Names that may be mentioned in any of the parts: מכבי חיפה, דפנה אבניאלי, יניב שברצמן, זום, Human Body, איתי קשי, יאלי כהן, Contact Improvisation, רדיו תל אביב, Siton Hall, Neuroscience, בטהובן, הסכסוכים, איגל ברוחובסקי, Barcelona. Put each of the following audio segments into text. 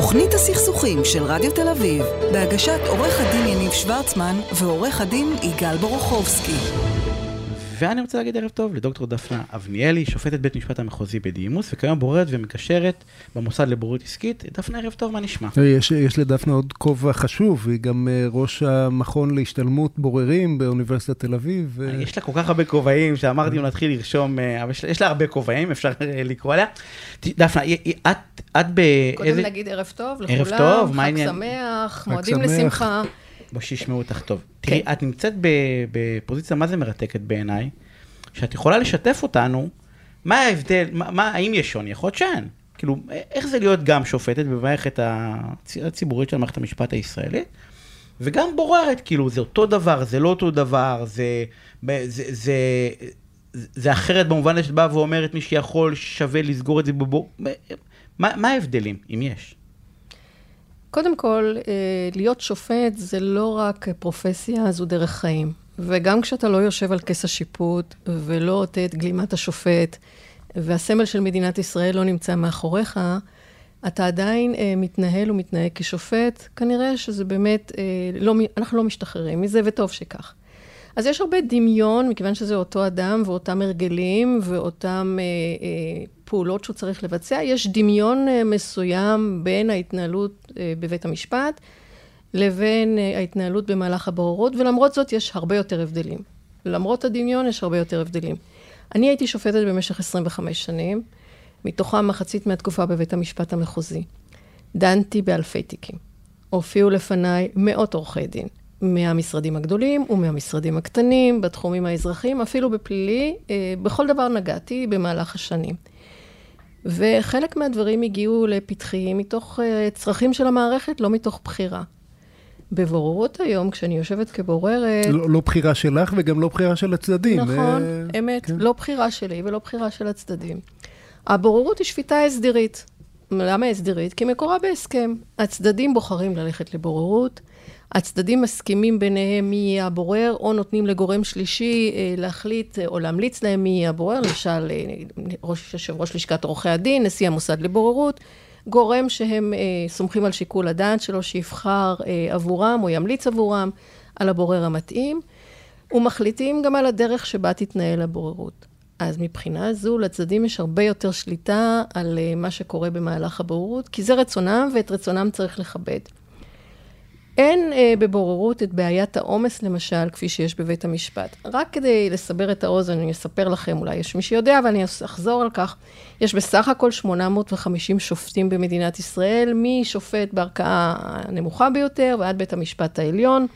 תוכנית הסכסוכים של רדיו תל אביב, בהגשת עורך הדין יניב שברצמן ועורך הדין איגל ברוחובסקי. ואני רוצה להגיד ערב טוב לדוקטור דפנה אבניאלי, שופטת בית משפט המחוזי בדימוס, וכיום בוררת ומקשרת במוסד לבוררות עסקית. דפנה, ערב טוב, מה נשמע? יש לדפנה עוד כובע חשוב, היא גם ראש המכון להשתלמות בוררים באוניברסיטת תל אביב. יש לה כל כך הרבה כובעים, שאמרתי אם נתחיל לרשום, אבל יש לה הרבה כובעים, אפשר לקרוא עליה. דפנה, את באיזה... קודם נגיד ערב טוב לכולם, חג שמח, מועדים לשמחה. בוא שישמעו אותך טוב. תראי, את נמצאת בפוזיציה מה זה מרתקת בעיניי, שאת יכולה לשתף אותנו, מה ההבדל, האם יש שוני, יכול להיות שאין. כאילו, איך זה להיות גם שופטת במערכת הציבורית של מערכת המשפט הישראלית, וגם בוררת, כאילו, זה אותו דבר, זה לא אותו דבר, זה אחרת במובן הזה שבא ואומרת מי שיכול שווה לסגור את זה בבור... מה ההבדלים, אם יש? קודם כל, להיות שופט זה לא רק פרופסיה, זו דרך חיים. וגם כשאתה לא יושב על כס השיפוט, ולא עוטה את גלימת השופט, והסמל של מדינת ישראל לא נמצא מאחוריך, אתה עדיין מתנהל ומתנהג כשופט, כנראה שזה באמת, אנחנו לא משתחררים מזה, וטוב שכך. אז יש הרבה דמיון, מכיוון שזה אותו אדם, ואותם הרגלים, ואותם... פעולות שהוא צריך לבצע, יש דמיון מסוים בין ההתנהלות בבית המשפט, לבין ההתנהלות במהלך הבוררות, ולמרות זאת יש הרבה יותר הבדלים. למרות הדמיון יש הרבה יותר הבדלים. אני הייתי שופטת במשך 25 שנים, מתוכה מחצית מהתקופה בבית המשפט המחוזי. דנתי באלפי תיקים. הופיעו לפניי מאות עורכי דין, מהמשרדים הגדולים ומהמשרדים הקטנים, בתחומים האזרחיים, אפילו בפלילי, בכל דבר נגעתי במהלך השנים. וחלק מהדברים הגיעו לפתחי מתוך צרכים של המערכת, לא מתוך בחירה. בבוררות היום, כשאני יושבת כבוררת... לא בחירה שלך וגם לא בחירה של הצדדים. נכון, אמת, כן. לא בחירה שלי ולא בחירה של הצדדים. הבוררות היא שפיטה הסדירית. למה הסדירית? כי מקורה בהסכם. הצדדים בוחרים ללכת לבוררות, הצדדים מסכימים ביניהם מי הבורר, או נותנים לגורם שלישי להחליט או להמליץ להם מי הבורר, למשל ראש לשכת עורכי הדין, נשיא המוסד לבוררות, גורם שהם סומכים על שיקול הדעת שלו, שיבחר עבורם או ימליץ עבורם על הבורר המתאים, ומחליטים גם על הדרך שבה תתנהל הבוררות. אז מבחינה זו, לצדדים יש הרבה יותר שליטה על מה שקורה במהלך הבוררות, כי זה רצונם ואת רצונם צריך לכבד. אין בבוררות את בעיית העומס, למשל, כפי שיש בבית המשפט. רק כדי לסבר את האוזן, אני אספר לכם, אולי יש מי שיודע, אבל אני אחזור על כך. יש בסך הכל 850 שופטים במדינת ישראל, משופט בערכאה הנמוכה ביותר, ועד בית המשפט העליון.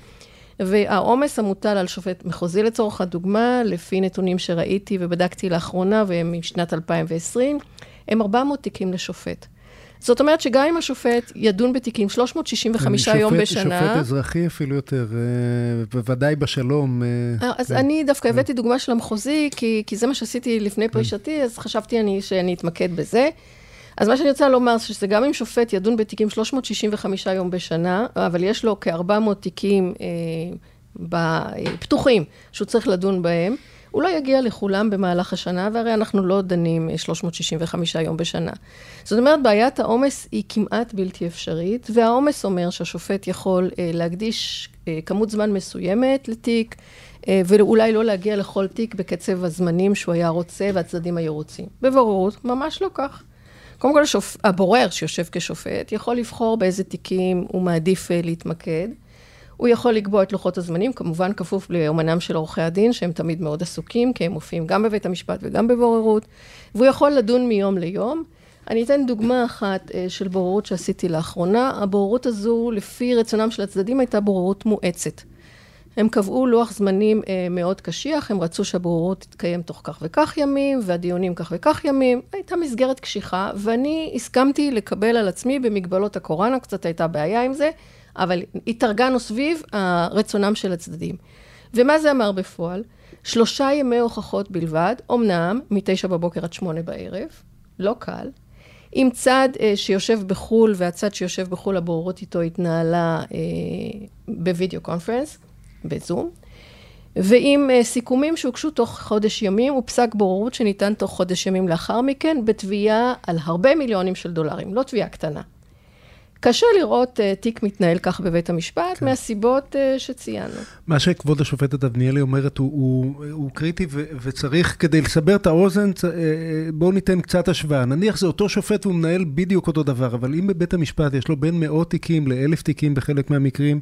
והעומס המוטל על שופט מחוזי לצורך הדוגמה, לפי נתונים שראיתי ובדקתי לאחרונה, והם משנת 2020, הם 400 תיקים לשופט. זאת אומרת שגם אם השופט ידון בתיקים 365 יום בשנה... שופט אזרחי אפילו יותר, בוודאי בשלום. אז אני דווקא הבאתי דוגמה של המחוזי, כי זה מה שעשיתי לפני פרישתי, אז חשבתי שאני אתמקד בזה. אז מה שאני רוצה לומר, שזה גם אם שופט ידון בתיקים 365 יום בשנה, אבל יש לו כ-400 תיקים פתוחים שהוא צריך לדון בהם, הוא לא יגיע לכולם במהלך השנה, והרי אנחנו לא דנים 365 יום בשנה. זאת אומרת, בעיית העומס היא כמעט בלתי אפשרית, והעומס אומר שהשופט יכול להקדיש כמות זמן מסוימת לתיק, ואולי לא להגיע לכל תיק בקצב הזמנים שהוא היה רוצה והצדדים היו רוצים. בבוררות, ממש לא כך. קודם כל, הבורר שיושב כשופט יכול לבחור באיזה תיקים הוא מעדיף להתמקד, הוא יכול לקבוע את לוחות הזמנים, כמובן כפוף לאומנם של עורכי הדין, שהם תמיד מאוד עסוקים, כי הם מופיעים גם בבית המשפט וגם בבוררות, והוא יכול לדון מיום ליום. אני אתן דוגמה אחת של בוררות שעשיתי לאחרונה. הבוררות הזו, לפי רצונם של הצדדים, הייתה בוררות מואצת. הם קבעו לוח זמנים מאוד קשיח, הם רצו שהבוררות תתקיים תוך כך וכך ימים, והדיונים כך וכך ימים. הייתה מסגרת קשיחה, ואני הסכמתי לקבל על עצמי במגבלות הקורונה, קצת הייתה בעיה עם זה, אבל התארגנו סביב הרצונם של הצדדים. ומה זה אמר בפועל? 3 ימי הוכחות בלבד, אמנם, מ-9 בבוקר עד 8 בערב, לא קל, עם צד שיושב בחול, והצד שיושב בחול הבוררות איתו התנהלה בווידאו קונפרנס, בזום, ועם סיכומים שהוגשו תוך חודש ימים, ופסק בוררות שניתן תוך חודש ימים לאחר מכן, בתביעה על הרבה מיליונים של דולרים, לא תביעה קטנה. קשה לראות תיק מתנהל כך בבית המשפט, מהסיבות שציינו. מה שכבוד השופטת אבניאלי אומרת הוא קריטי וצריך, כדי לסבר את האוזן, בואו ניתן קצת השוואה. נניח זה אותו שופט והוא מנהל בדיוק אותו דבר, אבל אם בבית המשפט יש לו בין 100 תיקים ל-1000 תיקים בחלק מהמקרים,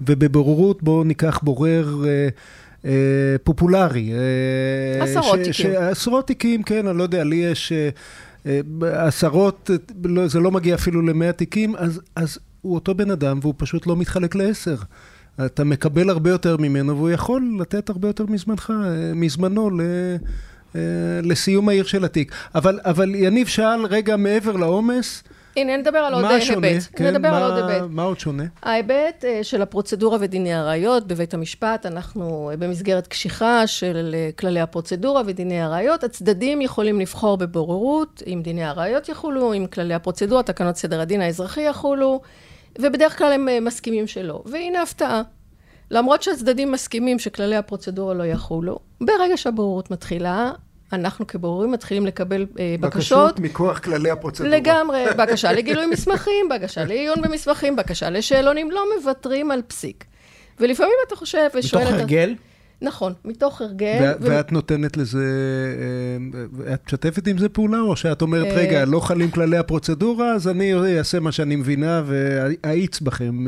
ובבוררות בואו ניקח בורר פופולרי. עשרות תיקים. עשרות תיקים, כן, אני לא יודע, לי יש... עשרות, זה לא מגיע אפילו ל100 תיקים, אז הוא אותו בן אדם והוא פשוט לא מתחלק ל10. אתה מקבל הרבה יותר ממנו והוא יכול לתת הרבה יותר מזמנו לסיום העיר של התיק. אבל יניב שאל רגע מעבר לעומס, הנה, נדבר על עוד היבט. כן, מה עוד שונה? ההיבט של הפרוצדורה ודיני הראיות בבית המשפט, אנחנו במסגרת קשיחה של כללי הפרוצדורה ודיני הראיות, הצדדים יכולים לבחור בבוררות, אם דיני הראיות יחולו, אם כללי הפרוצדורה, תקנות סדר הדין האזרחי יחולו, ובדרך כלל הם מסכימים שלא. והנה הפתעה. למרות שהצדדים מסכימים שכללי הפרוצדורה לא יחולו, ברגע שהבוררות מתחילה, אנחנו כבוררים מתחילים לקבל בקשות מכוח כללי הפרוצדורה. לגמרי, בקשה לגילוי מסמכים, בקשה לעיון במסמכים, בקשה לשאלונים, לא מוותרים על פסיק. ולפעמים אתה חושב ושואלת... מתוך הרגל? נכון, מתוך הרגל. ואת נותנת לזה... את שתפת עם זה פעולה, או שאת אומרת, רגע, לא חלים כללי הפרוצדורה, אז אני אעשה מה שאני מבינה ואעיץ בכם.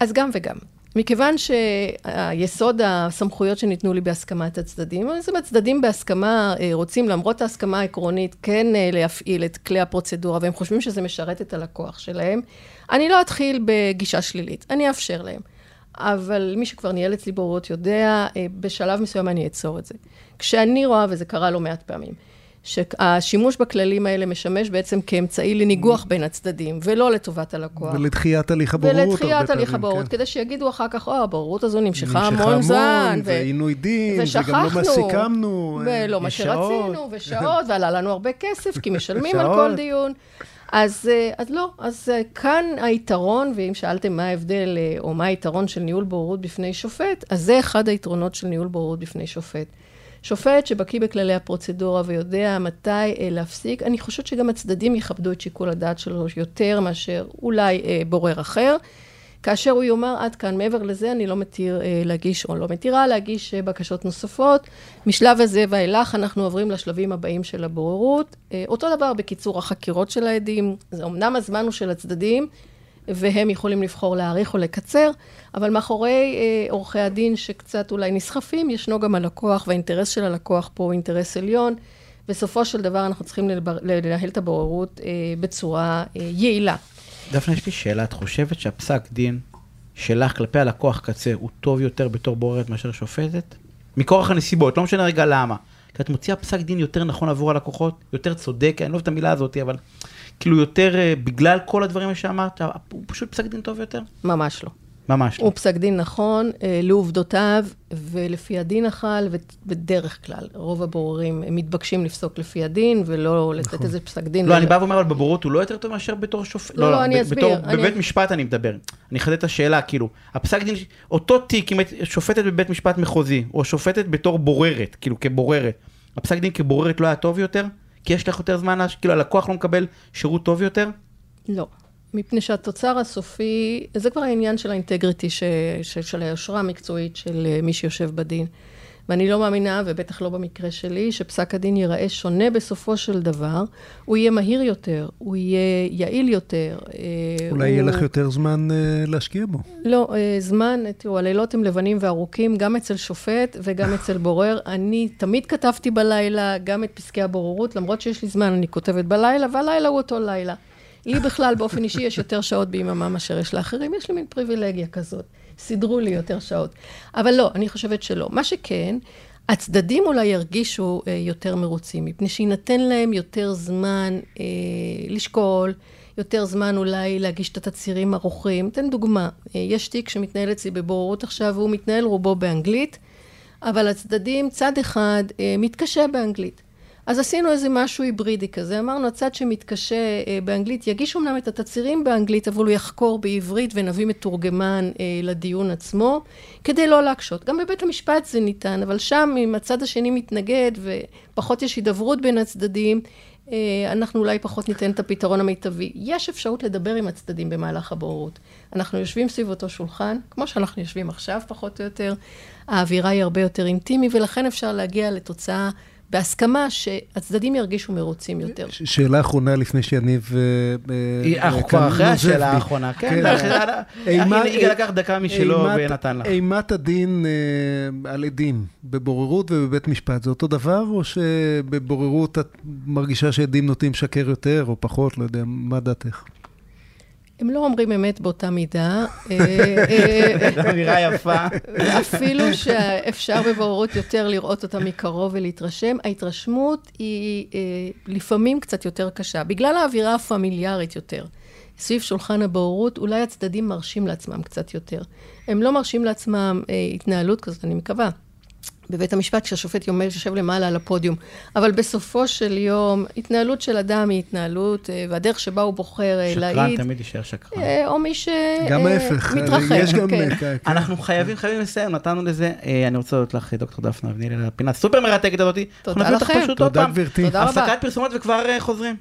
אז גם וגם. מכיוון שהיסוד הסמכויות שניתנו לי בהסכמת הצדדים, אז הצדדים בהסכמה רוצים, למרות ההסכמה העקרונית, כן להפעיל את כלי הפרוצדורה, והם חושבים שזה משרת את הלקוח שלהם. אני לא אתחיל בגישה שלילית, אני אאפשר להם. אבל מי שכבר ניהל אצלי בוררות יודע, בשלב מסוים אני אעצור את זה. כשאני רואה, וזה קרה לו 100 פעמים, שהשימוש בכללים האלה משמש בעצם כאמצעי לניגוח בין הצדדים, ולא לטובת הלקוח. ולדחיית הליך הבוררות. ולדחיית הליך הבוררות, כדי שיגידו אחר כך, הבוררות הזו נמשכה המון זמן. ועינוי דין, וגם לא מה סיכמנו. ולא מה שרצינו, ושעות, ועלה לנו הרבה כסף, כי משלמים על כל דיון. אז לא, אז כאן היתרון, ואם שאלתם מה ההבדל, או מה היתרון של ניהול בוררות בפני שופט, אז זה אחד היתרונות של ניהול בוררות בפני שופט. שופט שבקיא בכללי הפרוצדורה ויודע מתי להפסיק, אני חושבת שגם הצדדים יכבדו את שיקול הדעת שלו יותר מאשר אולי בורר אחר, כאשר הוא יאמר עד כאן, מעבר לזה אני לא מתיר להגיש או לא מתירה להגיש בקשות נוספות, משלב הזה ואילך אנחנו עוברים לשלבים הבאים של הבוררות, אותו דבר בקיצור החקירות של העדים, זה אמנם הזמן הוא של הצדדים, והם יכולים לבחור להאריך או לקצר, אבל מאחורי עורכי הדין שקצת אולי נסחפים, ישנו גם הלקוח, והאינטרס של הלקוח פה הוא אינטרס עליון, בסופו של דבר אנחנו צריכים לנהל את הבוררות בצורה יעילה. דפנה, יש לי שאלה, את חושבת שהפסק דין שלך כלפי הלקוח קצה, הוא טוב יותר בתור בוררת מאשר שופטת? מכורח הנסיבות, לא משנה רגע למה, כי את מוציאה פסק דין יותר נכון עבור הלקוחות, יותר צודק, אני לא אוהב את המילה הזאת, אבל... כאילו יותר, בגלל כל הדברים שאמרת, הוא פשוט פסק דין טוב יותר? ממש לא. ממש לא. הוא פסק דין נכון, לעובדותיו, ולפי הדין החל, ובדרך כלל, רוב הבוררים מתבקשים לפסוק לפי הדין, ולא לתת איזה פסק דין. לא, אני בא ואומר, אבל בבוררות הוא לא יותר טוב מאשר בתור שופט. לא, לא, אני אסביר. בבית משפט אני מדבר. אני אחדד את השאלה, כאילו, הפסק דין, אותו תיק, אם את שופטת בבית משפט מחוזי, או שופטת בתור בוררת, כאילו כבוררת, הפסק דין כבוררת לא היה טוב יותר? כי יש לך יותר זמן, כאילו הלקוח לא מקבל שירות טוב יותר? לא. מפני שהתוצר הסופי, זה כבר העניין של האינטגריטי, של היושרה המקצועית של מי שיושב בדין. ואני לא מאמינה, ובטח לא במקרה שלי, שפסק הדין ייראה שונה בסופו של דבר. הוא יהיה מהיר יותר, הוא יהיה יעיל יותר. אולי יהיה לך יותר זמן להשקיע בו. לא, זמן, תראו, הלילות הם לבנים וארוכים, גם אצל שופט וגם אצל בורר. אני תמיד כתבתי בלילה, גם את פסקי הבוררות, למרות שיש לי זמן, אני כותבת בלילה, והלילה הוא אותו לילה. לי בכלל, באופן אישי, יש יותר שעות ביממה מאשר יש לאחרים. יש לי מין פריבילגיה כזאת. סידרו לי יותר שעות. אבל לא, אני חושבת שלא. מה שכן, הצדדים אולי ירגישו יותר מרוצים, מפני שינתן להם יותר זמן לשקול, יותר זמן אולי להגיש את התצהירים ארוכים. תן דוגמה, יש תיק שמתנהל אצלי בבוררות עכשיו, והוא מתנהל רובו באנגלית, אבל הצדדים, צד אחד, מתקשה באנגלית. אז עשינו איזה משהו היברידי כזה, אמרנו, הצד שמתקשה באנגלית, יגיש אמנם את התצהירים באנגלית, אבל הוא יחקור בעברית ונביא מתורגמן לדיון עצמו, כדי לא להקשות. גם בבית המשפט זה ניתן, אבל שם אם הצד השני מתנגד ופחות יש הידברות בין הצדדים, אנחנו אולי פחות ניתן את הפתרון המיטבי. יש אפשרות לדבר עם הצדדים במהלך הבוררות. אנחנו יושבים סביב אותו שולחן, כמו שאנחנו יושבים עכשיו פחות או יותר, האווירה היא הרבה יותר אינטימי, ולכן אפשר להגיע לתוצאה בהסכמה שהצדדים ירגישו מרוצים יותר. שאלה אחרונה לפני שיניב... אנחנו כבר אחרי השאלה האחרונה, כן. איגל לקח דקה משלו ונתן לך. אימת הדין על עדים בבוררות ובבית משפט, זה אותו דבר, או שבבוררות את מרגישה שעדים נוטים שקר יותר או פחות, לא יודע, מה דעתך? הם לא אומרים אמת באותה מידה. נראה יפה. אפילו שאפשר בבוררות יותר לראות אותה מקרוב ולהתרשם, ההתרשמות היא לפעמים קצת יותר קשה, בגלל האווירה הפמיליארית יותר. סביב שולחן הבוררות, אולי הצדדים מרשים לעצמם קצת יותר. הם לא מרשים לעצמם התנהלות כזאת, אני מקווה. בבית המשפט כשהשופט יושב למעלה על הפודיום, אבל בסופו של יום, התנהלות של אדם היא התנהלות, והדרך שבה הוא בוחר להעיד. שקרן תמיד יישאר שקרן. או מי שמתרחב. גם ההפך. אנחנו חייבים לסיים, נתנו לזה. אני רוצה להודות לך, דוקטור דפנה אבניאלי, על הפינה סופר מרתקת הזאת. תודה לכם. תודה גברתי. הפסקת פרסומות וכבר חוזרים.